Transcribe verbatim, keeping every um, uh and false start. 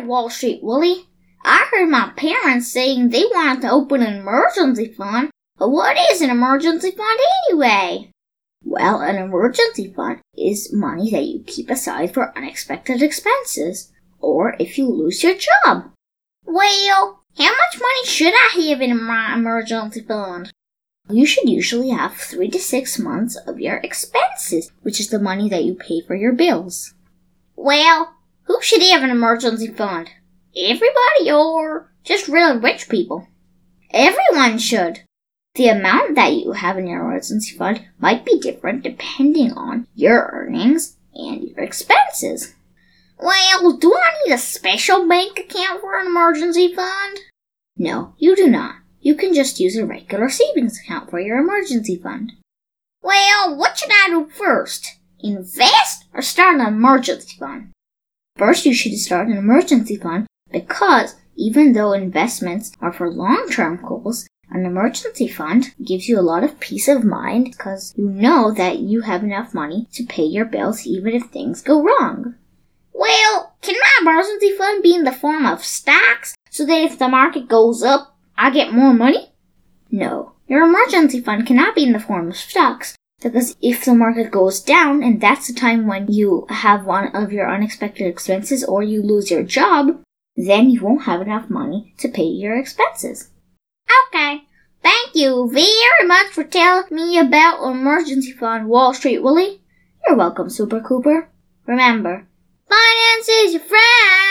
Hi, Wall Street Willie. I heard my parents saying they wanted to open an emergency fund, but what is an emergency fund anyway? Well, an emergency fund is money that you keep aside for unexpected expenses, or if you lose your job. Well, how much money should I have in my emergency fund? You should usually have three to six months of your expenses, which is the money that you pay for your bills. Well, who should have an emergency fund? Everybody or just really rich people? Everyone should. The amount that you have in your emergency fund might be different depending on your earnings and your expenses. Well, do I need a special bank account for an emergency fund? No, you do not. You can just use a regular savings account for your emergency fund. Well, what should I do first? Invest or start an emergency fund? First, you should start an emergency fund because even though investments are for long-term goals, an emergency fund gives you a lot of peace of mind because you know that you have enough money to pay your bills even if things go wrong. Well, can my emergency fund be in the form of stocks so that if the market goes up, I get more money? No, your emergency fund cannot be in the form of stocks. Because if the market goes down, and that's the time when you have one of your unexpected expenses or you lose your job, then you won't have enough money to pay your expenses. Okay, thank you very much for telling me about emergency fund, Wall Street Willie. You're welcome, Super Cooper. Remember, finance is your friend.